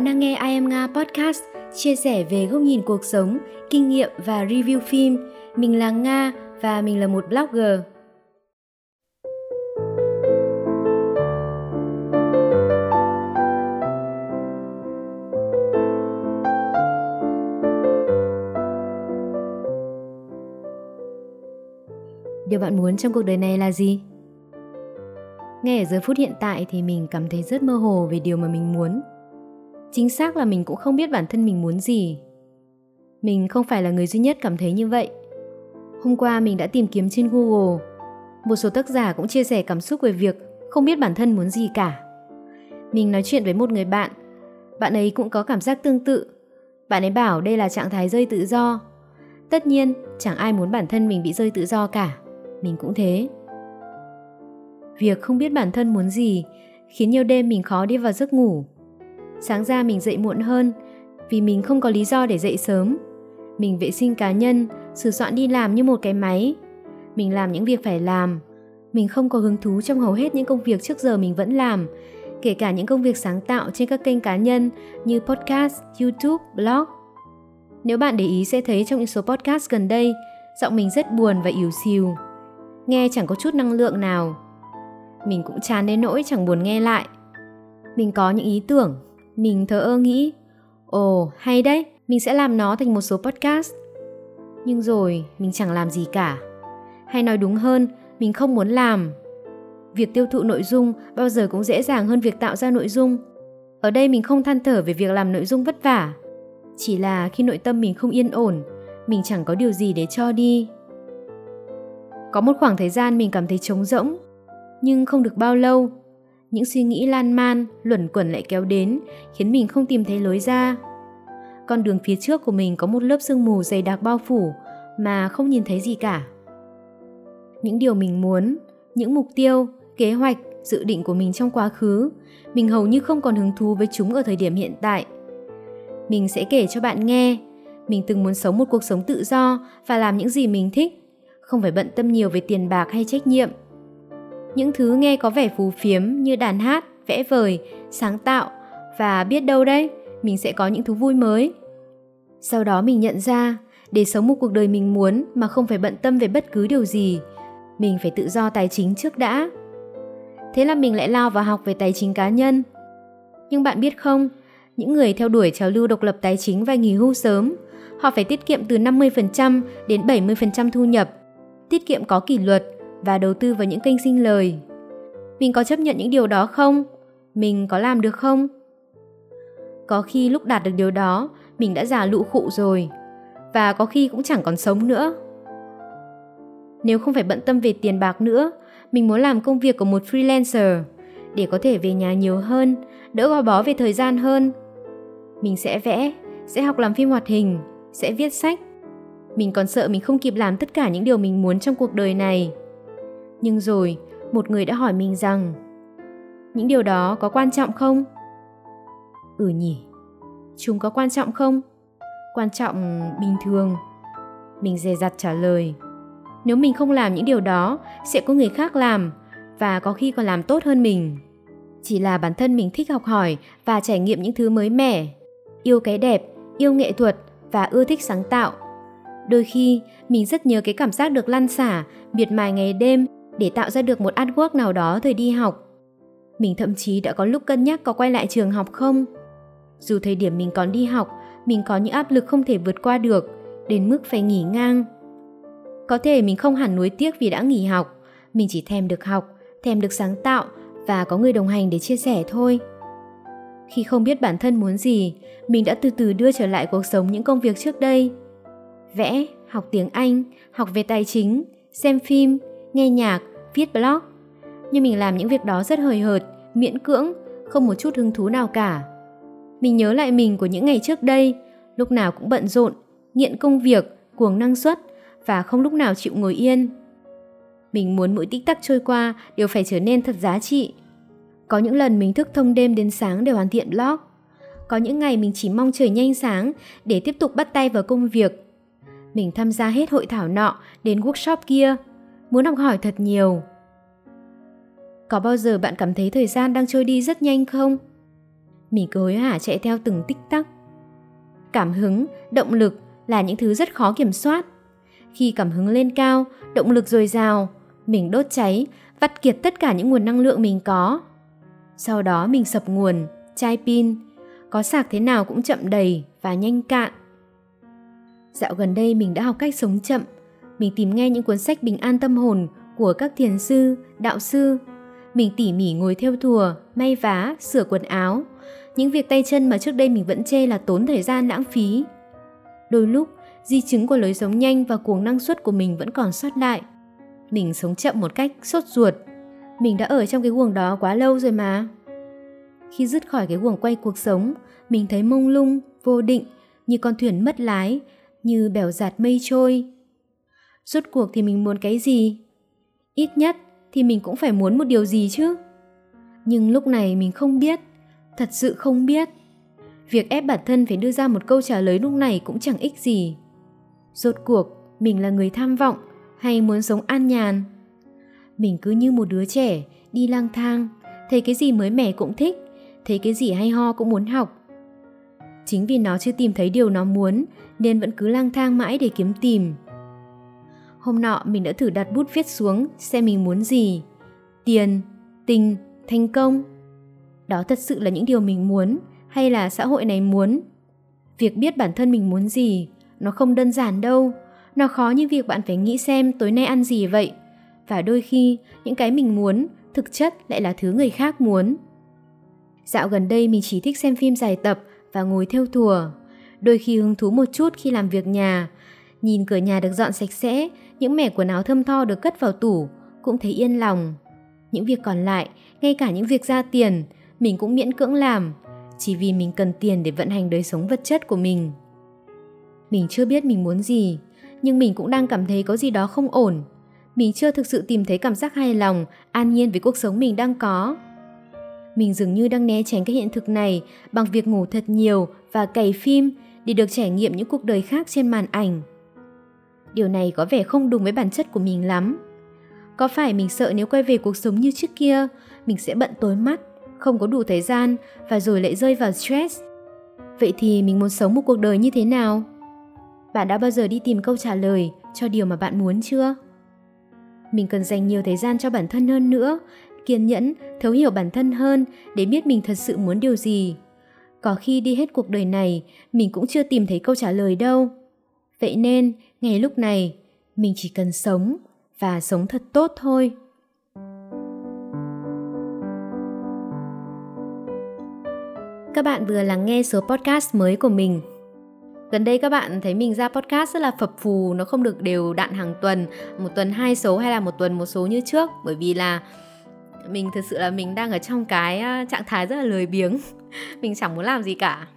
bạn đang nghe I Am Nga Podcast, chia sẻ về góc nhìn cuộc sống, kinh nghiệm và review phim. Mình là Nga và mình là một blogger. Điều bạn muốn trong cuộc đời này là gì? Ngay ở giờ phút hiện tại thì mình cảm thấy rất mơ hồ về điều mà mình muốn. Chính xác là mình cũng không biết bản thân mình muốn gì. Mình không phải là người duy nhất cảm thấy như vậy. Hôm qua mình đã tìm kiếm trên Google. Một số tác giả cũng chia sẻ cảm xúc về việc không biết bản thân muốn gì cả. Mình nói chuyện với một người bạn. Bạn ấy cũng có cảm giác tương tự. Bạn ấy bảo đây là trạng thái rơi tự do. Tất nhiên, chẳng ai muốn bản thân mình bị rơi tự do cả. Mình cũng thế. Việc không biết bản thân muốn gì khiến nhiều đêm mình khó đi vào giấc ngủ. Sáng ra mình dậy muộn hơn vì mình không có lý do để dậy sớm. Mình vệ sinh cá nhân, sửa soạn đi làm như một cái máy. Mình làm những việc phải làm. Mình không có hứng thú trong hầu hết những công việc trước giờ mình vẫn làm, kể cả những công việc sáng tạo trên các kênh cá nhân như podcast, YouTube, blog. Nếu bạn để ý sẽ thấy trong những số podcast gần đây, giọng mình rất buồn và ỉu xìu. Nghe chẳng có chút năng lượng nào. Mình cũng chán đến nỗi chẳng buồn nghe lại. Mình có những ý tưởng, mình thờ ơ nghĩ, ồ, hay đấy, mình sẽ làm nó thành một số podcast. Nhưng rồi, mình chẳng làm gì cả. Hay nói đúng hơn, mình không muốn làm. Việc tiêu thụ nội dung bao giờ cũng dễ dàng hơn việc tạo ra nội dung. Ở đây mình không than thở về việc làm nội dung vất vả. Chỉ là khi nội tâm mình không yên ổn, mình chẳng có điều gì để cho đi. Có một khoảng thời gian mình cảm thấy trống rỗng, nhưng không được bao lâu, những suy nghĩ lan man, luẩn quẩn lại kéo đến, khiến mình không tìm thấy lối ra. Con đường phía trước của mình có một lớp sương mù dày đặc bao phủ mà không nhìn thấy gì cả. Những điều mình muốn, những mục tiêu, kế hoạch, dự định của mình trong quá khứ, mình hầu như không còn hứng thú với chúng ở thời điểm hiện tại. Mình sẽ kể cho bạn nghe, mình từng muốn sống một cuộc sống tự do và làm những gì mình thích, không phải bận tâm nhiều về tiền bạc hay trách nhiệm. Những thứ nghe có vẻ phù phiếm như đàn hát, vẽ vời, sáng tạo và biết đâu đấy, mình sẽ có những thú vui mới. Sau đó mình nhận ra, để sống một cuộc đời mình muốn mà không phải bận tâm về bất cứ điều gì, mình phải tự do tài chính trước đã. Thế là mình lại lao vào học về tài chính cá nhân. Nhưng bạn biết không, những người theo đuổi trào lưu độc lập tài chính và nghỉ hưu sớm, họ phải tiết kiệm từ 50% đến 70% thu nhập, tiết kiệm có kỷ luật và đầu tư vào những kênh sinh lời. Mình có chấp nhận những điều đó không? Mình có làm được không? Có khi lúc đạt được điều đó, mình đã già lụ khụ rồi, và có khi cũng chẳng còn sống nữa. Nếu không phải bận tâm về tiền bạc nữa, mình muốn làm công việc của một freelancer để có thể về nhà nhiều hơn, đỡ gò bó về thời gian hơn. Mình sẽ vẽ, sẽ học làm phim hoạt hình, sẽ viết sách. Mình còn sợ mình không kịp làm tất cả những điều mình muốn trong cuộc đời này. Nhưng rồi, một người đã hỏi mình rằng, những điều đó có quan trọng không? Ừ nhỉ, chúng có quan trọng không? Quan trọng bình thường. Mình dè dặt trả lời. Nếu mình không làm những điều đó, sẽ có người khác làm, và có khi còn làm tốt hơn mình. Chỉ là bản thân mình thích học hỏi và trải nghiệm những thứ mới mẻ, yêu cái đẹp, yêu nghệ thuật và ưa thích sáng tạo. Đôi khi, mình rất nhớ cái cảm giác được lăn xả, miệt mài ngày đêm để tạo ra được một artwork nào đó thời đi học. Mình thậm chí đã có lúc cân nhắc có quay lại trường học không. Dù thời điểm mình còn đi học, mình có những áp lực không thể vượt qua được, đến mức phải nghỉ ngang. Có thể mình không hẳn nuối tiếc vì đã nghỉ học, mình chỉ thèm được học, thèm được sáng tạo và có người đồng hành để chia sẻ thôi. Khi không biết bản thân muốn gì, mình đã từ từ đưa trở lại cuộc sống những công việc trước đây. Vẽ, học tiếng Anh, học về tài chính, xem phim, nghe nhạc, viết blog. Nhưng mình làm những việc đó rất hời hợt, miễn cưỡng, không một chút hứng thú nào cả. Mình nhớ lại mình của những ngày trước đây, lúc nào cũng bận rộn, nghiện công việc, cuồng năng suất và không lúc nào chịu ngồi yên. Mình muốn mỗi tích tắc trôi qua đều phải trở nên thật giá trị. Có những lần mình thức thông đêm đến sáng để hoàn thiện blog. Có những ngày mình chỉ mong trời nhanh sáng để tiếp tục bắt tay vào công việc. Mình tham gia hết hội thảo nọ đến workshop kia, muốn học hỏi thật nhiều. Có bao giờ bạn cảm thấy thời gian đang trôi đi rất nhanh không? Mình cứ hối hả chạy theo từng tích tắc. Cảm hứng, động lực là những thứ rất khó kiểm soát. Khi cảm hứng lên cao, động lực dồi dào, mình đốt cháy, vắt kiệt tất cả những nguồn năng lượng mình có. Sau đó mình sập nguồn, chai pin, có sạc thế nào cũng chậm đầy và nhanh cạn. Dạo gần đây mình đã học cách sống chậm. Mình tìm nghe những cuốn sách bình an tâm hồn của các thiền sư, đạo sư. Mình tỉ mỉ ngồi thêu thùa, may vá, sửa quần áo. Những việc tay chân mà trước đây mình vẫn chê là tốn thời gian lãng phí. Đôi lúc, di chứng của lối sống nhanh và cuồng năng suất của mình vẫn còn sót lại. Mình sống chậm một cách sốt ruột. Mình đã ở trong cái guồng đó quá lâu rồi mà. Khi dứt khỏi cái guồng quay cuộc sống, mình thấy mông lung, vô định, như con thuyền mất lái, như bèo dạt mây trôi. Rốt cuộc thì mình muốn cái gì? Ít nhất thì mình cũng phải muốn một điều gì chứ. Nhưng lúc này mình không biết, thật sự không biết. Việc ép bản thân phải đưa ra một câu trả lời lúc này cũng chẳng ích gì. Rốt cuộc, mình là người tham vọng hay muốn sống an nhàn? Mình cứ như một đứa trẻ, đi lang thang, thấy cái gì mới mẻ cũng thích, thấy cái gì hay ho cũng muốn học. Chính vì nó chưa tìm thấy điều nó muốn, nên vẫn cứ lang thang mãi để kiếm tìm. Hôm nọ mình đã thử đặt bút viết xuống xem mình muốn gì. Tiền, tình, thành công. Đó thật sự là những điều mình muốn hay là xã hội này muốn? Việc biết bản thân mình muốn gì, nó không đơn giản đâu. Nó khó như việc bạn phải nghĩ xem tối nay ăn gì vậy. Và đôi khi, những cái mình muốn, thực chất lại là thứ người khác muốn. Dạo gần đây mình chỉ thích xem phim dài tập và ngồi thêu thùa. Đôi khi hứng thú một chút khi làm việc nhà, nhìn cửa nhà được dọn sạch sẽ, những mẻ quần áo thơm tho được cất vào tủ, cũng thấy yên lòng. Những việc còn lại, ngay cả những việc ra tiền, mình cũng miễn cưỡng làm, chỉ vì mình cần tiền để vận hành đời sống vật chất của mình. Mình chưa biết mình muốn gì, nhưng mình cũng đang cảm thấy có gì đó không ổn. Mình chưa thực sự tìm thấy cảm giác hài lòng, an nhiên với cuộc sống mình đang có. Mình dường như đang né tránh cái hiện thực này bằng việc ngủ thật nhiều và cày phim để được trải nghiệm những cuộc đời khác trên màn ảnh. Điều này có vẻ không đúng với bản chất của mình lắm. Có phải mình sợ nếu quay về cuộc sống như trước kia, mình sẽ bận tối mắt, không có đủ thời gian và rồi lại rơi vào stress? Vậy thì mình muốn sống một cuộc đời như thế nào? Bạn đã bao giờ đi tìm câu trả lời cho điều mà bạn muốn chưa? Mình cần dành nhiều thời gian cho bản thân hơn nữa, kiên nhẫn, thấu hiểu bản thân hơn để biết mình thật sự muốn điều gì. Có khi đi hết cuộc đời này, mình cũng chưa tìm thấy câu trả lời đâu. Vậy nên, ngay lúc này, mình chỉ cần sống và sống thật tốt thôi. Các bạn vừa lắng nghe số podcast mới của mình. Gần đây các bạn thấy mình ra podcast rất là phập phù, nó không được đều đặn hàng tuần, một tuần 2 số hay là một tuần một số như trước, bởi vì là mình thực sự là mình đang ở trong cái trạng thái rất là lười biếng. Mình chẳng muốn làm gì cả.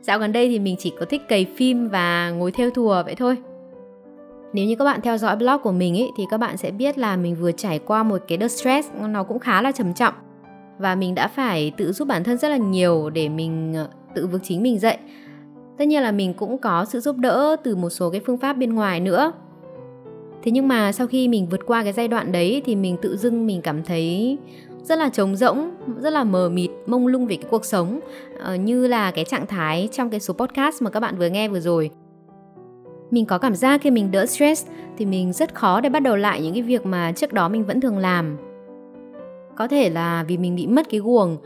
Dạo gần đây thì mình chỉ có thích cày phim và ngồi thêu thùa vậy thôi. Nếu như các bạn theo dõi blog của mình ấy, thì các bạn sẽ biết là mình vừa trải qua một cái đợt stress nó cũng khá là trầm trọng. Và mình đã phải tự giúp bản thân rất là nhiều để mình tự vực chính mình dậy. Tất nhiên là mình cũng có sự giúp đỡ từ một số cái phương pháp bên ngoài nữa. Thế nhưng mà sau khi mình vượt qua cái giai đoạn đấy thì mình tự dưng mình cảm thấy rất là trống rỗng, rất là mờ mịt, mông lung về cái cuộc sống, như là cái trạng thái trong cái số podcast mà các bạn vừa nghe vừa rồi. Mình có cảm giác khi mình đỡ stress thì mình rất khó để bắt đầu lại những cái việc mà trước đó mình vẫn thường làm. Có thể là vì mình bị mất cái guồng,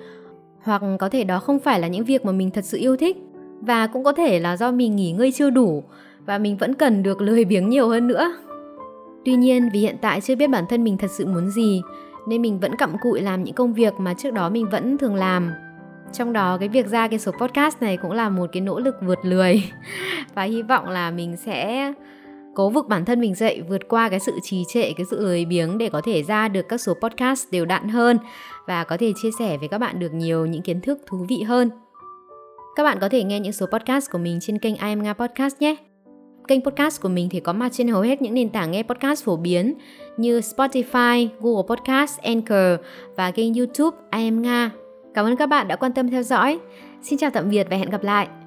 hoặc có thể đó không phải là những việc mà mình thật sự yêu thích, và cũng có thể là do mình nghỉ ngơi chưa đủ và mình vẫn cần được lười biếng nhiều hơn nữa. Tuy nhiên, vì hiện tại chưa biết bản thân mình thật sự muốn gì, nên mình vẫn cặm cụi làm những công việc mà trước đó mình vẫn thường làm. Trong đó cái việc ra cái số podcast này cũng là một cái nỗ lực vượt lười. Và hy vọng là mình sẽ cố vực bản thân mình dậy, vượt qua cái sự trì trệ, cái sự lười biếng để có thể ra được các số podcast đều đặn hơn và có thể chia sẻ với các bạn được nhiều những kiến thức thú vị hơn. Các bạn có thể nghe những số podcast của mình trên kênh I Am Nga Podcast nhé. Kênh podcast của mình thì có mặt trên hầu hết những nền tảng nghe podcast phổ biến như Spotify, Google Podcast, Anchor và kênh YouTube I Am Nga. Cảm ơn các bạn đã quan tâm theo dõi. Xin chào tạm biệt và hẹn gặp lại.